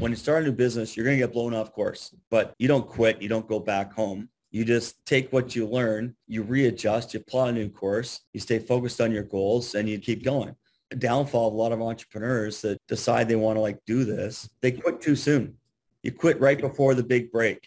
When you start a new business, you're going to get blown off course, but you don't quit. You don't go back home. You just take what you learn, you readjust, you plot a new course, you stay focused on your goals, and you keep going. The downfall of a lot of entrepreneurs that decide they want to like do this, they quit too soon. You quit right before the big break.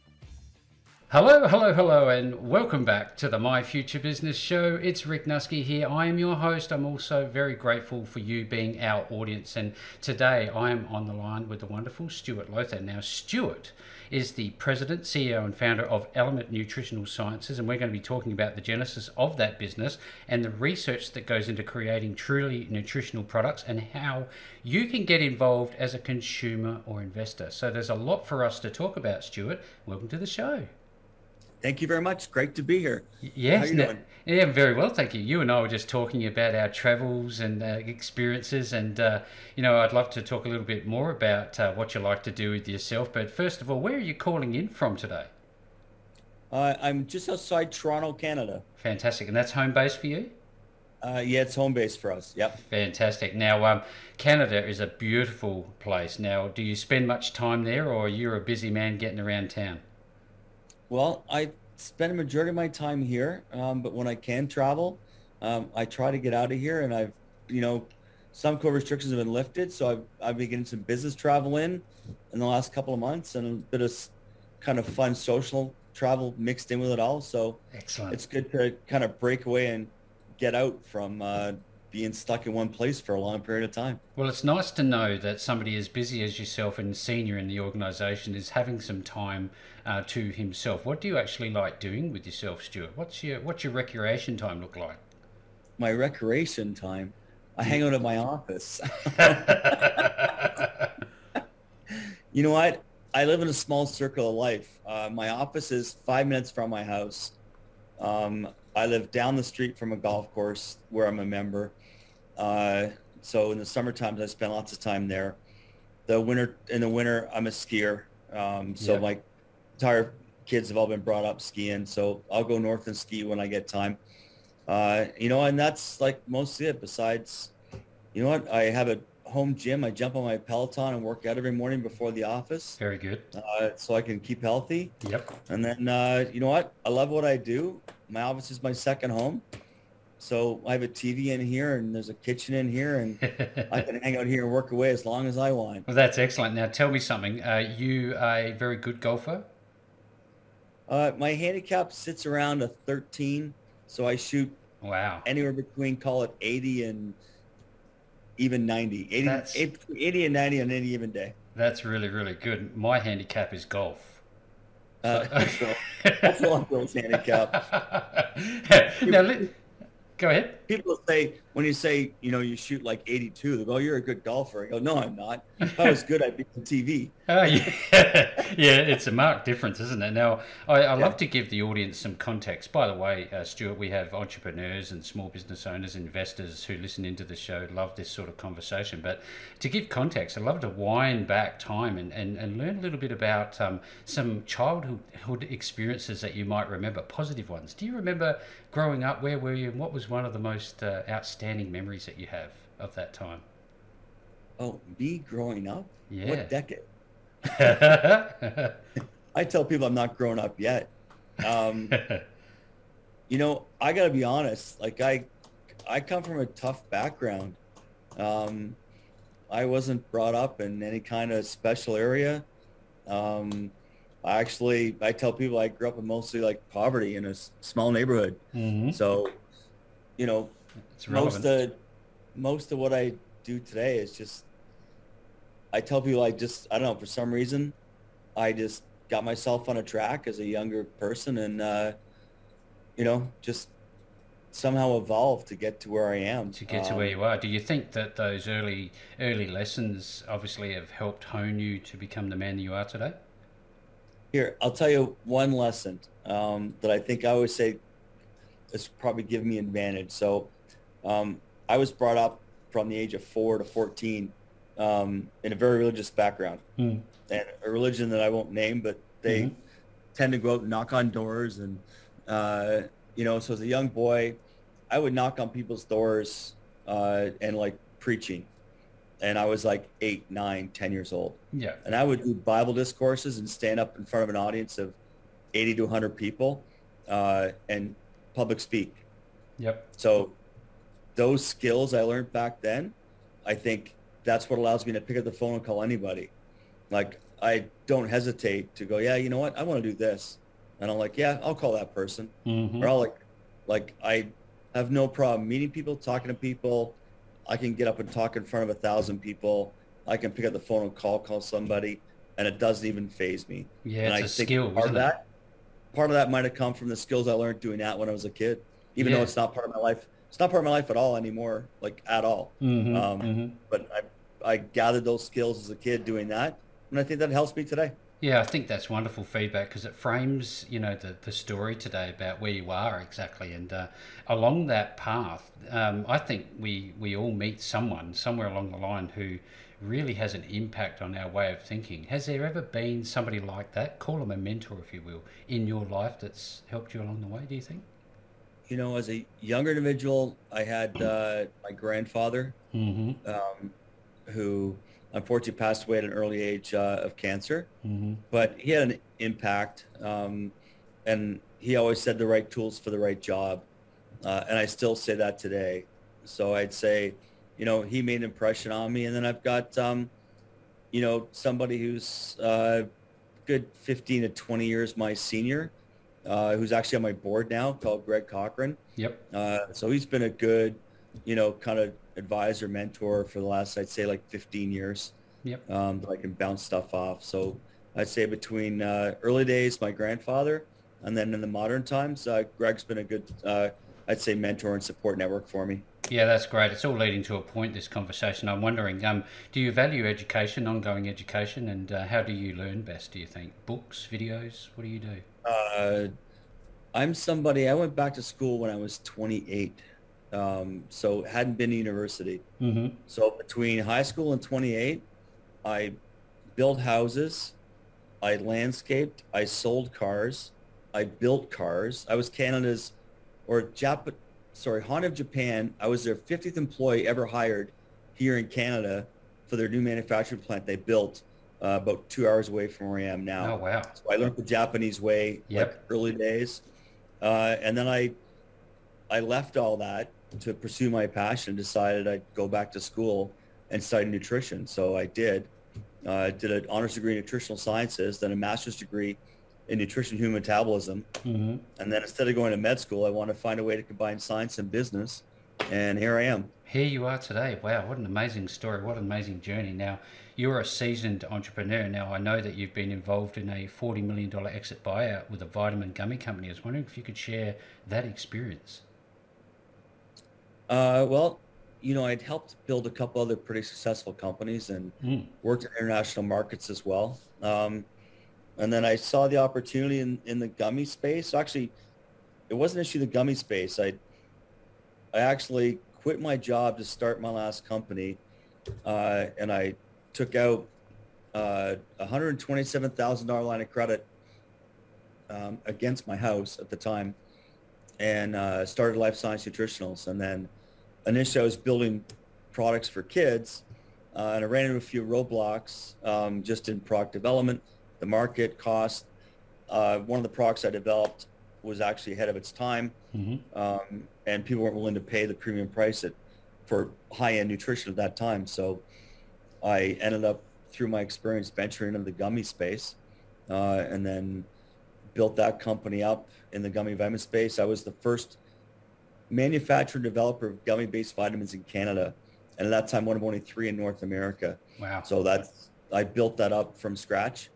Hello, and welcome back to the My Future Business Show. It's Rick Nuske here. I am your host. I'm also very grateful for you being our audience. And today I am on the line with the wonderful Stuart Lowther. Now, Stuart is the president, CEO, and founder of Element Nutritional Sciences. And we're going to be talking about the genesis of that business and the research that goes into creating truly nutritional products and how you can get involved as a consumer or investor. So there's a lot for us to talk about, Stuart. Welcome to the show. Thank you very much. Great to be here. Yes. How are you doing? Yeah, very well, thank you. You and I were just talking about our travels and experiences, and I'd love to talk a little bit more about what you like to do with yourself. But first of all, where are you calling in from today? I'm just outside Toronto, Canada. Fantastic, and that's home base for you? Yeah, it's home base for us. Yep. Fantastic. Now, Canada is a beautiful place. Now, do you spend much time there, or you're a busy man getting around town? Well, I spend a majority of my time here, but when I can travel, I try to get out of here. And I've, some COVID restrictions have been lifted, so I've been getting some business travel in the last couple of months, and a bit of kind of fun social travel mixed in with it all. So excellent. It's good to kind of break away and get out from being stuck in one place for a long period of time. Well, it's nice to know that somebody as busy as yourself and senior in the organization is having some time to himself. What do you actually like doing with yourself, Stuart? What's your recreation time look like? My recreation time? I hang out at my office. You know what? I live in a small circle of life. My office is 5 minutes from my house. I live down the street from a golf course where I'm a member. So in the summer times, I spend lots of time there. In the winter, I'm a skier. My entire kids have all been brought up skiing. So I'll go north and ski when I get time. And that's like mostly it. Besides, I have a home gym. I jump on my Peloton and work out every morning before the office. Very good. So I can keep healthy. Yep. And then, I love what I do. My office is my second home. So I have a TV in here, and there's a kitchen in here, and I can hang out here and work away as long as I want. Well, that's excellent. Now, tell me something. You are a very good golfer? My handicap sits around a 13, so I shoot anywhere between, call it 80 and even 90. 80 and 90 on any given day. That's really, really good. My handicap is golf. So that's a lot of girls' handicap. Go ahead. People say, when you say, you shoot like 82, they go, you're a good golfer. I go, no, I'm not. If I was good, I'd be on TV. Oh, yeah. Yeah, it's a marked difference, isn't it? Now, I love to give the audience some context. By the way, Stuart, we have entrepreneurs and small business owners, investors who listen into the show, love this sort of conversation. But to give context, I love to wind back time and learn a little bit about some childhood experiences that you might remember, positive ones. Do you remember growing up? Where were you? And what was one of the most outstanding memories that you have of that time? Oh, me growing up? Yeah. What decade? I tell people I'm not grown up yet. I gotta be honest, like I come from a tough background. I wasn't brought up in any kind of special area. I tell people I grew up in mostly like poverty in a small neighborhood. Mm-hmm. So most of what I do today is just, I tell people I don't know, for some reason, I just got myself on a track as a younger person and, just somehow evolved to get to where I am. To get to where you are. Do you think that those early lessons obviously have helped hone you to become the man that you are today? Here, I'll tell you one lesson that I think I always say it's probably given me advantage. So I was brought up from the age of 4 to 14 in a very religious background, and a religion that I won't name, but they tend to go out and knock on doors. And, you know, so as a young boy, I would knock on people's doors and like preaching. And I was like 8, 9, 10 years old. Yeah. And I would do Bible discourses and stand up in front of an audience of 80 to 100 people and public speak. Yep. So those skills I learned back then, I think that's what allows me to pick up the phone and call anybody. Like, I don't hesitate to go, yeah, you know what? I want to do this. And I'm like, yeah, I'll call that person. Or I'll like I have no problem meeting people, talking to people. I can get up and talk in front of 1,000 people. I can pick up the phone and call somebody, and it doesn't even faze me. Yeah, and it's I a think skill, part of that might have come from the skills I learned doing that when I was a kid, even though it's not part of my life. It's not part of my life at all anymore, like at all. But I gathered those skills as a kid doing that, and I think that helps me today. Yeah, I think that's wonderful feedback because it frames, you know, the story today about where you are exactly. And along that path, I think we all meet someone somewhere along the line who really has an impact on our way of thinking. Has there ever been somebody like that, call them a mentor, if you will, in your life that's helped you along the way, do you think? You know, as a younger individual, I had my grandfather who unfortunately passed away at an early age of cancer, but he had an impact. And he always said the right tools for the right job. And I still say that today. So I'd say, you know, he made an impression on me. And then I've got, you know, somebody who's a good 15 to 20 years my senior, who's actually on my board now, called Greg Cochran. Yep. So he's been a good, you know, kind of advisor, mentor for the last, I'd say, like 15 years. Yep. That I can bounce stuff off. So I'd say between early days, my grandfather, and then in the modern times, Greg's been a good, I'd say, mentor and support network for me. Yeah, that's great. It's all leading to a point, this conversation. I'm wondering, do you value education, ongoing education, and how do you learn best, do you think? Books, videos, what do you do? I'm somebody, I went back to school when I was 28. So hadn't been to university. So between high school and 28, I built houses, I landscaped, I sold cars, I built cars. I was Canada's, or Honda of Japan. I was their 50th employee ever hired here in Canada for their new manufacturing plant they built about 2 hours away from where I am now. Oh, wow. So I learned the Japanese way, like early days. And then I left all that to pursue my passion, decided I'd go back to school and study nutrition. So I did. I did an honors degree in nutritional sciences, then a master's degree in nutrition and human metabolism. And then instead of going to med school, I wanted to find a way to combine science and business. And here I am. Here you are today. Wow, what an amazing story. What an amazing journey. Now, you're a seasoned entrepreneur. Now, I know that you've been involved in a $40 million exit buyout with a vitamin gummy company. I was wondering if you could share that experience. Well, you know, I'd helped build a couple other pretty successful companies and worked in international markets as well. And then I saw the opportunity in the gummy space. So actually, it wasn't an issue the gummy space. I actually quit my job to start my last company, and I took out $127,000 line of credit against my house at the time, and started Life Science Nutritionals. And then initially I was building products for kids, and I ran into a few roadblocks just in product development, the market, cost. One of the products I developed was actually ahead of its time, and people weren't willing to pay the premium price for high-end nutrition at that time. So I ended up, through my experience, venturing into the gummy space, and then built that company up in the gummy vitamin space. I was the first manufacturer developer of gummy-based vitamins in Canada, and at that time, one of only 3 in North America. Wow! So that's, I built that up from scratch,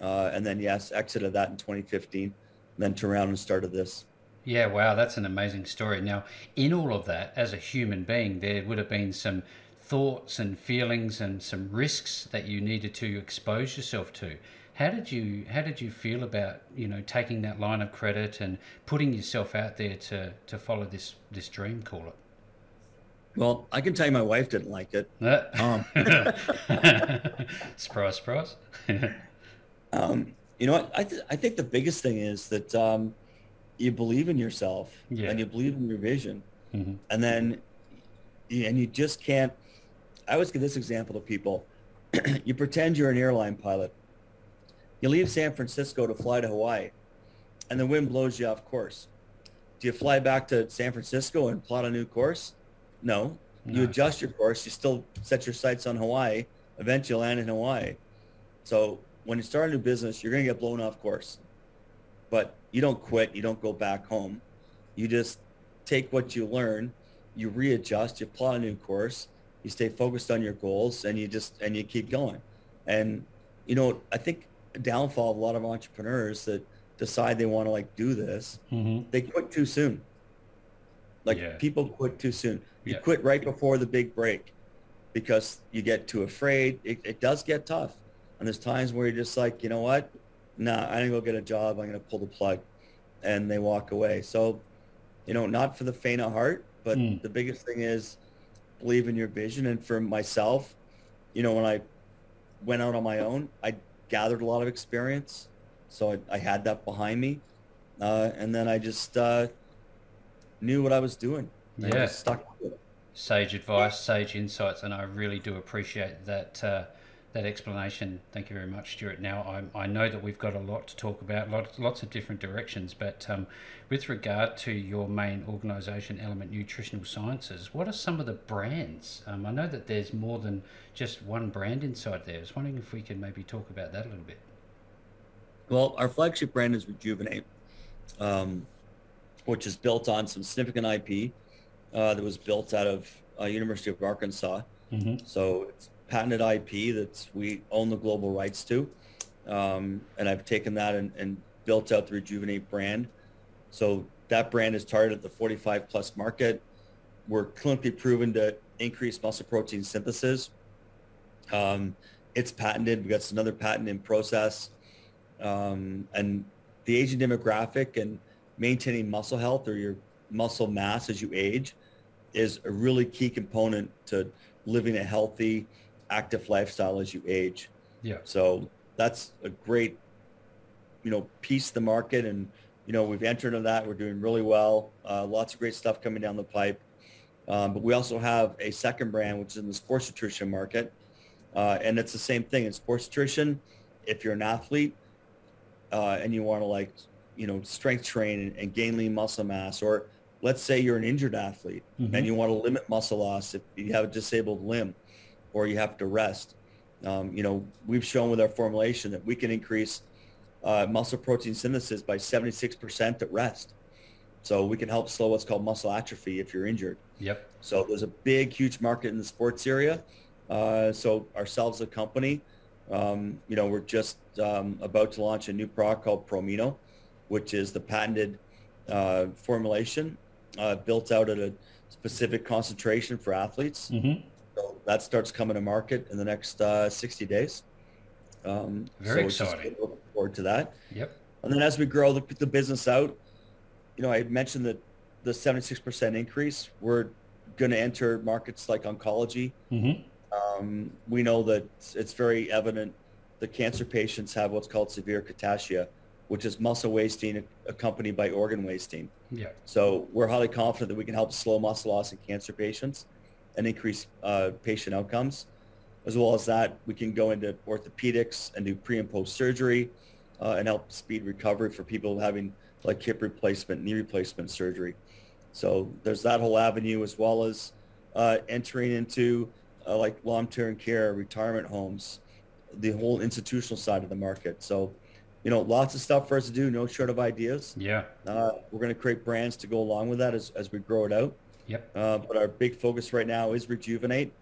and then yes, exited that in 2015, and then turned around and started this. Yeah, wow, that's an amazing story. Now, in all of that, as a human being, there would have been some thoughts and feelings and some risks that you needed to expose yourself to. How did you feel about, you know, taking that line of credit and putting yourself out there to follow this dream, call it? Well, I can tell you my wife didn't like it. Surprise, surprise. You know what? I think the biggest thing is that you believe in yourself and you believe in your vision. Mm-hmm. And then you just can't. I always give this example to people. You pretend you're an airline pilot. You leave San Francisco to fly to Hawaii, and the wind blows you off course. Do you fly back to San Francisco and plot a new course? No. You adjust your course. You still set your sights on Hawaii. Eventually, land in Hawaii. So when you start a new business, you're going to get blown off course. But you don't quit. You don't go back home. You just take what you learn. You readjust. You plot a new course. You stay focused on your goals, and you keep going. And you know, I think a downfall of a lot of entrepreneurs that decide they want to like do this, they quit too soon. Like people quit too soon. You quit right before the big break because you get too afraid. It does get tough. And there's times where you're just like, you know what? Nah, I'm gonna go get a job. I'm gonna pull the plug, and they walk away. So, you know, not for the faint of heart, but the biggest thing is believe in your vision. And for myself, you know, when I went out on my own, I gathered a lot of experience. So I had that behind me. And then I just knew what I was doing. Yeah. I was stuck with it. Sage advice, sage insights. And I really do appreciate that, that explanation. Thank you very much, Stuart. Now, I know that we've got a lot to talk about, lots of different directions, but with regard to your main organisation, Element Nutritional Sciences, what are some of the brands? I know that there's more than just one brand inside there. I was wondering if we could maybe talk about that a little bit. Well, our flagship brand is Rejuvenate, which is built on some significant IP that was built out of University of Arkansas. So it's patented IP that we own the global rights to. And I've taken that and built out the Rejuvenate brand. So that brand is targeted at the 45 plus market. We're clinically proven to increase muscle protein synthesis. It's patented. We've got another patent in process. And the aging demographic and maintaining muscle health or your muscle mass as you age is a really key component to living a healthy, active lifestyle as you age. Yeah. So that's a great, you know, piece of the market. And, you know, we've entered into that. We're doing really well. Lots of great stuff coming down the pipe. But we also have a second brand, which is in the sports nutrition market. And it's the same thing in sports nutrition. If you're an athlete, and you want to like, you know, strength train and gain lean muscle mass, or let's say you're an injured athlete and you want to limit muscle loss if you have a disabled limb or you have to rest. You know, we've shown with our formulation that we can increase muscle protein synthesis by 76% at rest. So we can help slow what's called muscle atrophy if you're injured. Yep. So there's a big, huge market in the sports area. So ourselves, a company, you know, we're just about to launch a new product called Promino, which is the patented formulation built out at a specific concentration for athletes. So that starts coming to market in the next 60 days. Very exciting. Looking forward to that. Yep. And then as we grow the business out, you know, I mentioned that the 76% increase, we're going to enter markets like oncology. We know that it's very evident that cancer patients have what's called severe cataxia, which is muscle wasting accompanied by organ wasting. Yeah. So we're highly confident that we can help slow muscle loss in cancer patients and increase patient outcomes. As well as that, we can go into orthopedics and do pre and post surgery and help speed recovery for people having like hip replacement, knee replacement surgery. So there's that whole avenue, as well as entering into like long-term care, retirement homes, the whole institutional side of the market. So, you know, lots of stuff for us to do, no short of ideas. Yeah. We're going to create brands to go along with that as we grow it out. Yep. But our big focus right now is Rejuvenate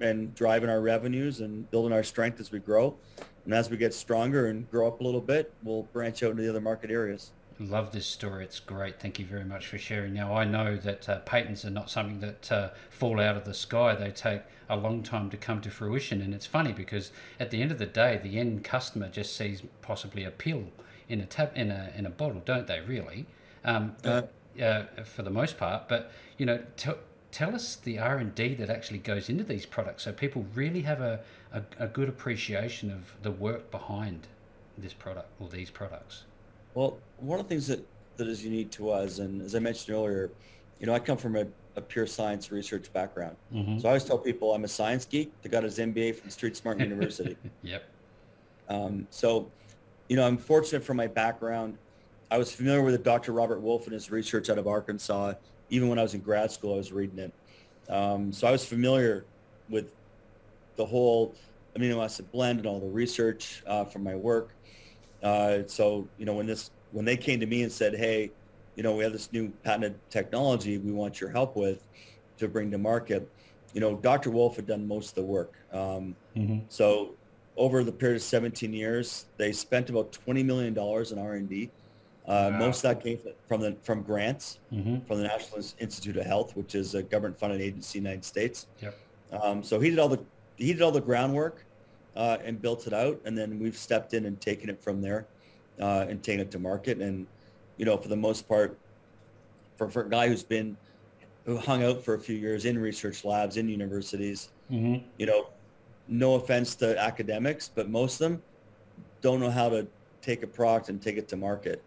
and driving our revenues and building our strength as we grow. And as we get stronger and grow up a little bit, we'll branch out into the other market areas. Love this story. It's great. Thank you very much for sharing. Now, I know that patents are not something that fall out of the sky. They take a long time to come to fruition. And it's funny because at the end of the day, the end customer just sees possibly a pill in a in a bottle, don't they, really? For the most part. But, you know, tell us the R&D that actually goes into these products so people really have a good appreciation of the work behind this product or these products. Well, one of the things that is unique to us, and as I mentioned earlier, you know, I come from a pure science research background. Mm-hmm. So I always tell people I'm a science geek that got his MBA from Street Smart University. Yep. So, you know, I'm fortunate for my background. I was familiar with Dr. Robert Wolfe and his research out of Arkansas. Even when I was in grad school, I was reading it. So I was familiar with the whole amino acid blend and all the research from my work. So, you know, when they came to me and said, hey, you know, we have this new patented technology we want your help with to bring to market, you know, Dr. Wolfe had done most of the work. So over the period of 17 years, they spent about $20 million in R&D. Wow. Most of that came from grants, from the National Institute of Health, which is a government-funded agency in the United States. Yep. So he did all the groundwork and built it out, and then we've stepped in and taken it from there and taken it to market. And you know, for the most part, for a guy who hung out for a few years in research labs in universities, you know, no offense to academics, but most of them don't know how to take a product and take it to market.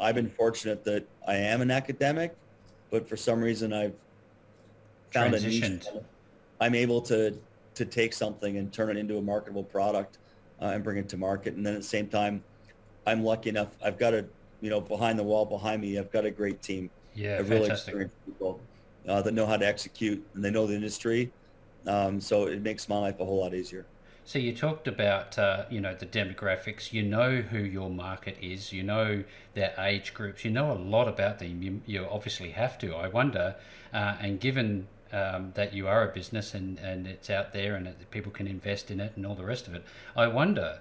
I've been fortunate that I am an academic, but for some reason I've found a niche. I'm able to take something and turn it into a marketable product and bring it to market. And then at the same time, I'm lucky enough. I've got a, you know, behind the wall behind me, I've got a great team. Yeah, fantastic. Really experienced people that know how to execute and they know the industry. So it makes my life a whole lot easier. So you talked about, you know, the demographics, you know who your market is, you know their age groups, you know a lot about them. You obviously have to, I wonder, and given that you are a business and it's out there and that people can invest in it and all the rest of it, I wonder,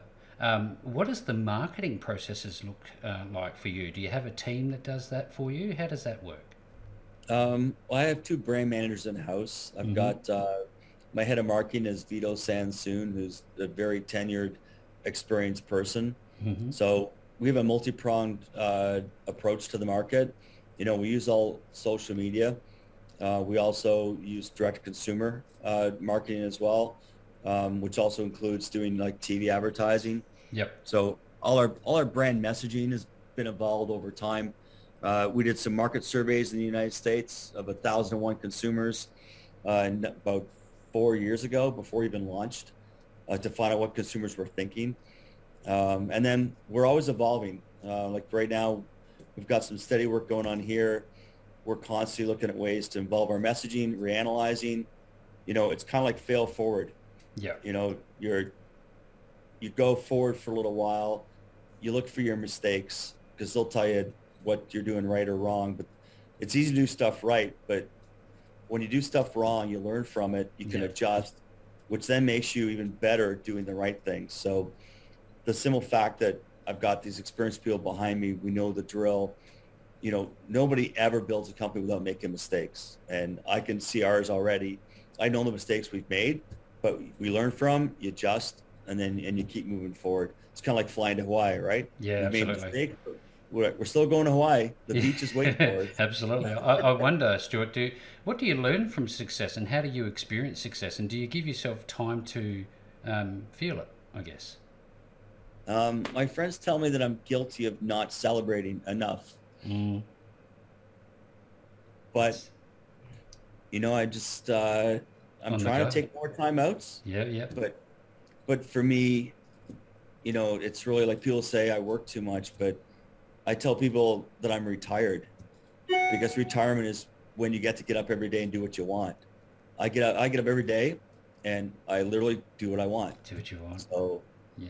what does the marketing processes look like for you? Do you have a team that does that for you? How does that work? Well, I have two brand managers in-house. I've got... my head of marketing is Vito Sansun, who's a very tenured, experienced person. So we have a multi-pronged approach to the market. You know, we use all social media. We also use direct consumer marketing as well, which also includes doing like TV advertising. Yep. So all our brand messaging has been evolved over time. We did some market surveys in the United States of 1,001 consumers and about 4 years ago, before we even launched, to find out what consumers were thinking. And then we're always evolving. Like right now, we've got some steady work going on here. We're constantly looking at ways to involve our messaging, reanalyzing. You know, it's kind of like fail forward. Yeah. You know, you go forward for a little while. You look for your mistakes because they'll tell you what you're doing right or wrong. But it's easy to do stuff right, but when you do stuff wrong, you learn from it, you can adjust, which then makes you even better at doing the right things. So the simple fact that I've got these experienced people behind me, we know the drill. You know, nobody ever builds a company without making mistakes. And I can see ours already. I know the mistakes we've made, but we learn from, you adjust, and you keep moving forward. It's kind of like flying to Hawaii, right? Yeah, absolutely. We're still going to Hawaii. The beach is waiting for us. Absolutely. I wonder, Stuart, what do you learn from success and how do you experience success? And do you give yourself time to feel it, I guess? My friends tell me that I'm guilty of not celebrating enough. But, you know, I'm trying to take more time outs. Yeah, yeah. But for me, you know, it's really like people say I work too much, but I tell people that I'm retired because retirement is when you get to get up every day and do what you want. I get up every day and I literally do what I want. Do what you want. So,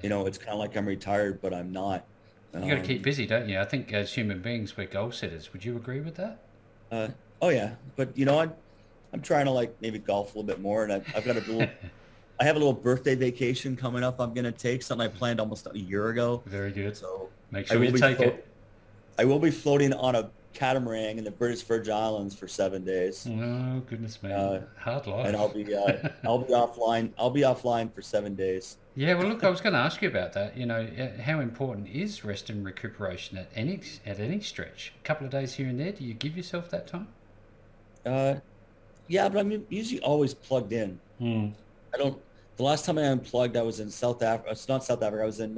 you know, it's kind of like I'm retired, but I'm not. You got to keep busy, don't you? I think as human beings, we're goal setters. Would you agree with that? Oh yeah. But you know, I'm trying to like maybe golf a little bit more and I've got a little, I have a little birthday vacation coming up. I'm going to take something I planned almost a year ago. Very good. So make sure you take it. I will be floating on a catamaran in the British Virgin Islands for 7 days. Oh goodness, man! Hard life. And I'll be offline for 7 days. Yeah, well, look, I was going to ask you about that. You know, how important is rest and recuperation at any stretch? A couple of days here and there. Do you give yourself that time? Yeah, but I'm usually always plugged in. I don't. The last time I unplugged, I was in South Africa. It's not South Africa. I was in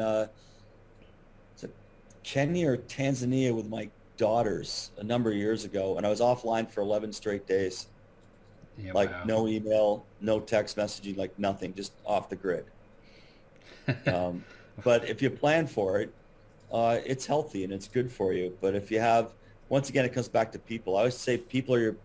Kenya or Tanzania with my daughters a number of years ago, and I was offline for 11 straight days. Yeah, like wow. No email, no text messaging, like nothing, just off the grid. But if you plan for it, it's healthy and it's good for you. But if you have, once again, it comes back to people. I always say people are your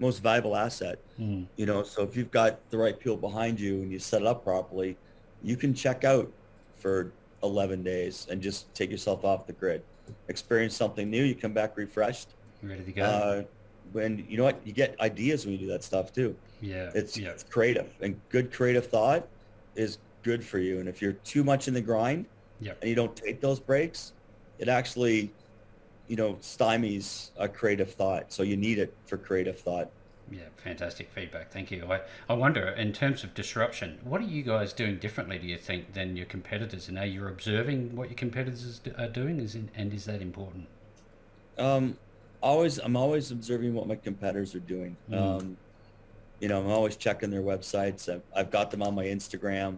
most valuable asset. You know, so if you've got the right people behind you and you set it up properly, you can check out for 11 days and just take yourself off the grid, experience something new. You come back refreshed, ready to go. When you know what, you get ideas when you do that stuff too. Yeah, it's creative, and good creative thought is good for you. And if you're too much in the grind and you don't take those breaks, it actually, you know, stymies a creative thought. So you need it for creative thought. Yeah, fantastic feedback. Thank you. I wonder, in terms of disruption, what are you guys doing differently, do you think, than your competitors? And are you observing what your competitors are doing? And is that important? I'm always observing what my competitors are doing. You know, I'm always checking their websites. I've got them on my Instagram.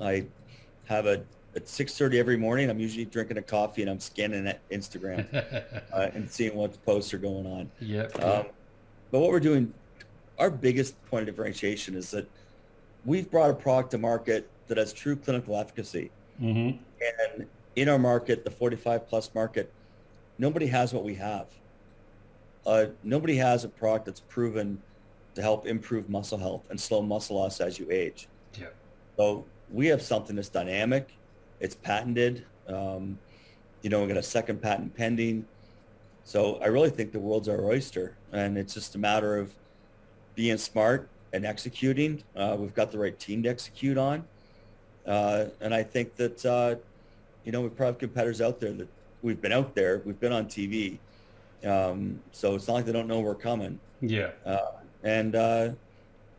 I have at 6:30 every morning, I'm usually drinking a coffee and I'm scanning at Instagram and seeing what posts are going on. But what we're doing, our biggest point of differentiation is that we've brought a product to market that has true clinical efficacy. And in our market, the 45 plus market, nobody has what we have. Nobody has a product that's proven to help improve muscle health and slow muscle loss as you age. So we have something that's dynamic. It's patented. You know, we got a second patent pending. So I really think the world's our oyster, and it's just a matter of being smart and executing. We've got the right team to execute on. And I think that, you know, we probably have competitors out there that we've been out there, we've been on TV. So it's not like they don't know we're coming.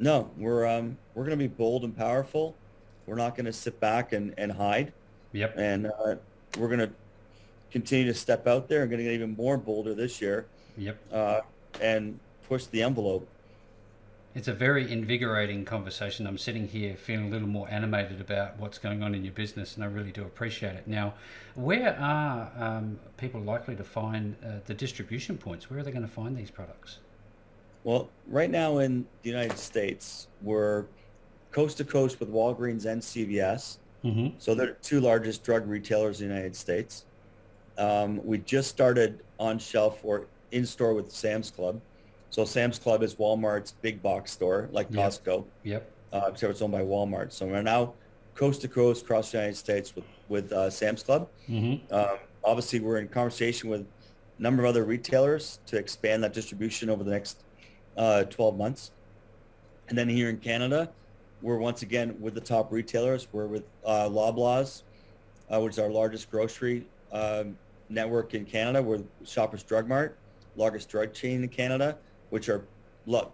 No, we're going to be bold and powerful. We're not going to sit back and hide. And we're going to continue to step out there. I'm going to get even more bolder this year. And push the envelope. It's a very invigorating conversation. I'm sitting here feeling a little more animated about what's going on in your business, and I really do appreciate it. Now, where are people likely to find the distribution points? Where are they going to find these products? Well, right now in the United States, we're coast to coast with Walgreens and CVS. So they're the two largest drug retailers in the United States. We just started on shelf or in store with Sam's Club. So Sam's Club is Walmart's big box store, like Costco. Except it's owned by Walmart. So we're now coast to coast across the United States with Sam's Club. Obviously, we're in conversation with a number of other retailers to expand that distribution over the next 12 months. And then here in Canada, we're once again with the top retailers. We're with Loblaws, which is our largest grocery network in Canada. We're Shoppers Drug Mart, largest drug chain in Canada, which are Shoppers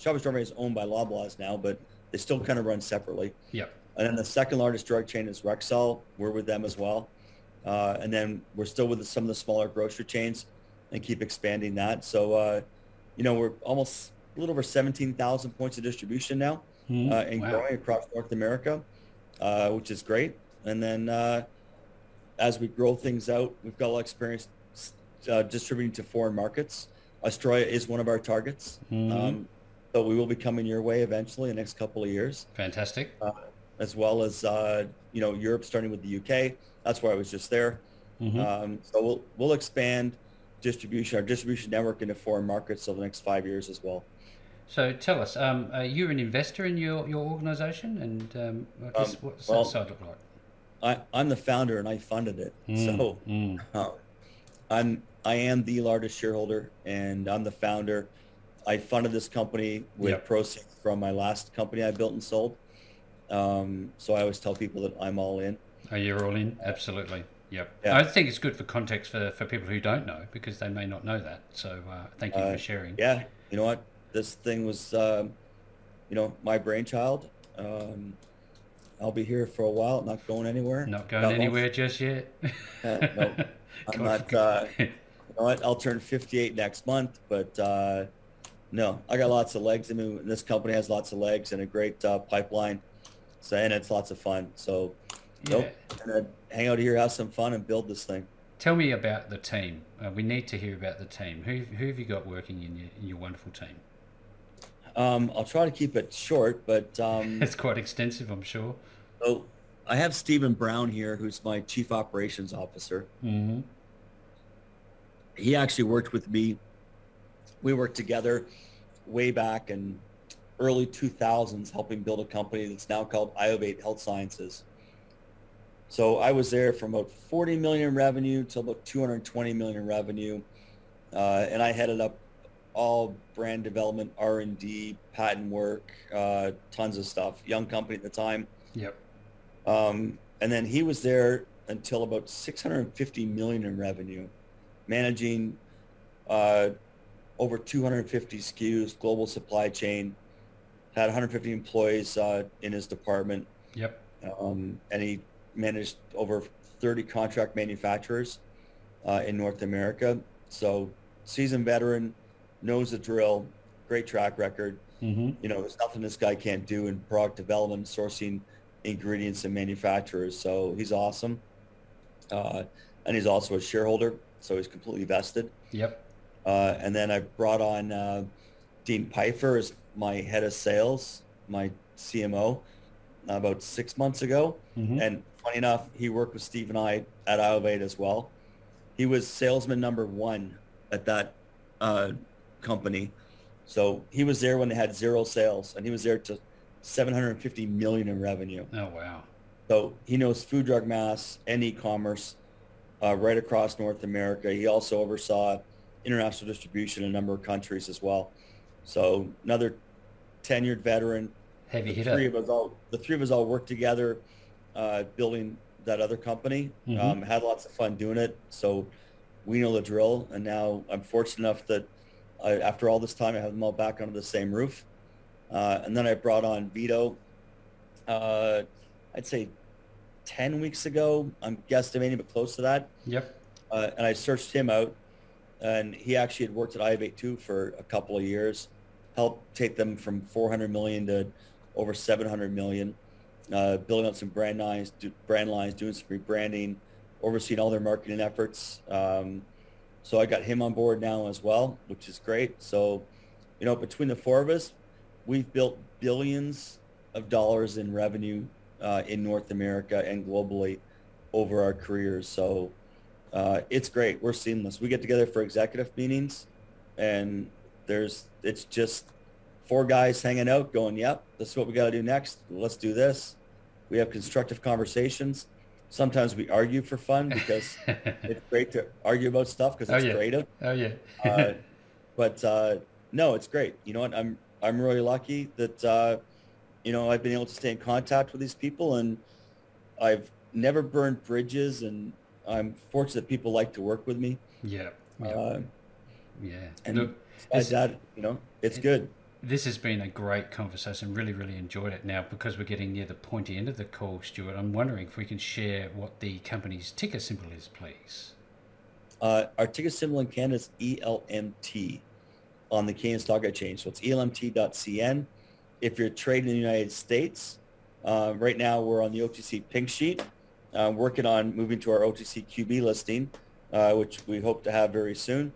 Drug Mart is owned by Loblaws now, but they still kind of run separately. And then the second largest drug chain is Rexall. We're with them as well. And then we're still with some of the smaller grocery chains and keep expanding that. So, you know, we're almost a little over 17,000 points of distribution now, and growing across North America, which is great. And then as we grow things out, we've got a lot of experience distributing to foreign markets. Australia is one of our targets, so we will be coming your way eventually in the next couple of years. Fantastic. As well as, you know, Europe, starting with the UK. That's where I was just there. So we'll expand our distribution network into foreign markets over the next 5 years as well. So tell us, you're an investor in your organization, and what's that side look like? I'm the founder and I funded it. I am the largest shareholder, and I'm the founder. I funded this company with proceeds from my last company I built and sold. So I always tell people that I'm all in. Oh, you're all in? Absolutely. Yeah. I think it's good for context for people who don't know, because they may not know that. So thank you for sharing. Yeah, you know what? This thing was, you know, my brainchild. I'll be here for a while, not going anywhere. Just yet. No, I'm not. You know what? I'll turn 58 next month, but No, I got lots of legs. I mean, this company has lots of legs and a great pipeline. So, and it's lots of fun. So, nope, I'm gonna hang out here, have some fun, and build this thing. Tell me about the team. We need to hear about the team. Who have you got working in your wonderful team? I'll try to keep it short, but it's quite extensive, I'm sure. So, I have Stephen Brown here, who's my chief operations officer. Mm-hmm. He actually worked with me. We worked together way back in early 2000s, helping build a company that's now called Iovate Health Sciences. So I was there from about 40 million in revenue to about 220 million in revenue. And I headed up all brand development, R&D, patent work, tons of stuff, young company at the time. Yep. And then he was there until about 650 million in revenue, managing over 250 SKUs, global supply chain, had 150 employees in his department. Yep. And he managed over 30 contract manufacturers in North America. So seasoned veteran, knows the drill, great track record. Mm-hmm. You know, there's nothing this guy can't do in product development, sourcing ingredients and manufacturers. So he's awesome. And he's also a shareholder. So he's completely vested. Yep. And then I brought on Dean Piper as my head of sales, my CMO, about 6 months ago. Mm-hmm. And funny enough, he worked with Steve and I at Iovate as well. He was salesman number one at that company. So he was there when they had zero sales, and he was there to 750 million in revenue. Oh, wow. So he knows food, drug, mass, and e-commerce right across North America. He also oversaw international distribution in a number of countries as well. So another tenured veteran. Heavy hitter. The three of us all worked together building that other company. Mm-hmm. Had lots of fun doing it. So we know the drill. And now I'm fortunate enough that after all this time, I have them all back under the same roof. And then I brought on Vito, I'd say 10 weeks ago. I'm guesstimating, but close to that. Yep. And I searched him out. And he actually had worked at Iovate too for a couple of years, helped take them from 400 million to over 700 million, building up some brand lines, doing some rebranding, overseeing all their marketing efforts. So I got him on board now as well, which is great. So, you know, between the four of us, we've built billions of dollars in revenue in North America and globally over our careers. So. It's great. We're seamless. We get together for executive meetings, and it's just four guys hanging out going, yep, this is what we got to do next. Let's do this. We have constructive conversations. Sometimes we argue for fun because it's great to argue about stuff because it's creative. Oh, yeah. No, it's great. You know what? I'm really lucky that, you know, I've been able to stay in contact with these people, and I've never burned bridges, and I'm fortunate people like to work with me. Yeah. Yeah. And look, as that, you know, it's good. This has been a great conversation. Really, really enjoyed it. Now, because we're getting near the pointy end of the call, Stuart, I'm wondering if we can share what the company's ticker symbol is, please. Our ticker symbol in Canada is ELMT on the Canadian Stock Exchange. So it's elmt.cn. If you're trading in the United States, right now we're on the OTC Pink Sheet. Working on moving to our OTC QB listing, which we hope to have very soon.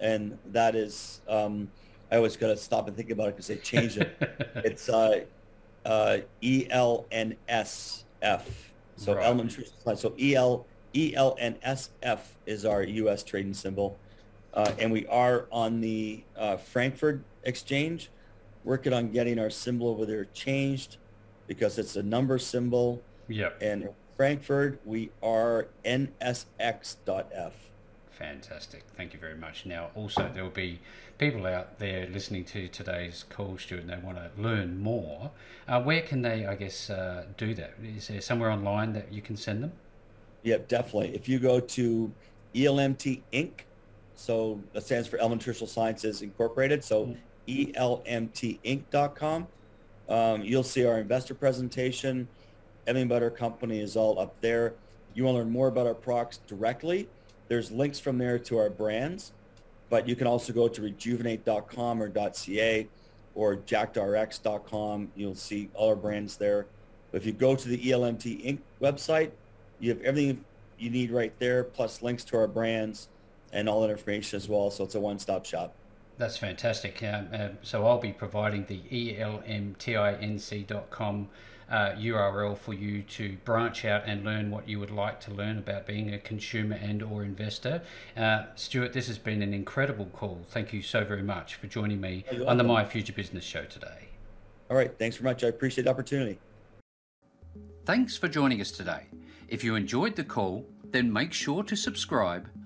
And that is, I always got to stop and think about it because they changed it. It's ELNSF. So right. Element Nutritional Sciences. So ELNSF is our U.S. trading symbol. And we are on the Frankfurt exchange, working on getting our symbol over there changed because it's a number symbol. Yeah. And Frankfurt, we are nsx.f. Fantastic. Thank you very much. Now, also, there will be people out there listening to today's call, Stuart, and they want to learn more. Where can they, I guess, do that? Is there somewhere online that you can send them? Yeah, definitely. If you go to ELMT Inc., so that stands for Element Nutritional Sciences Incorporated, so elmtinc.com, you'll see our investor presentation. Everything about our company is all up there. You want to learn more about our products directly. There's links from there to our brands, But you can also go to rejuvenate.com or .ca or jackedrx.com. You'll see all our brands there. But if you go to the ELMT Inc. website, you have everything you need right there, plus links to our brands and all that information as well. So it's a one-stop shop. That's fantastic. So I'll be providing the elmtinc.com URL for you to branch out and learn what you would like to learn about being a consumer and or investor. Stuart, this has been an incredible call. Thank you so very much for joining me on the My Future Business Show today. All right. Thanks very much. I appreciate the opportunity. Thanks for joining us today. If you enjoyed the call, then make sure to subscribe,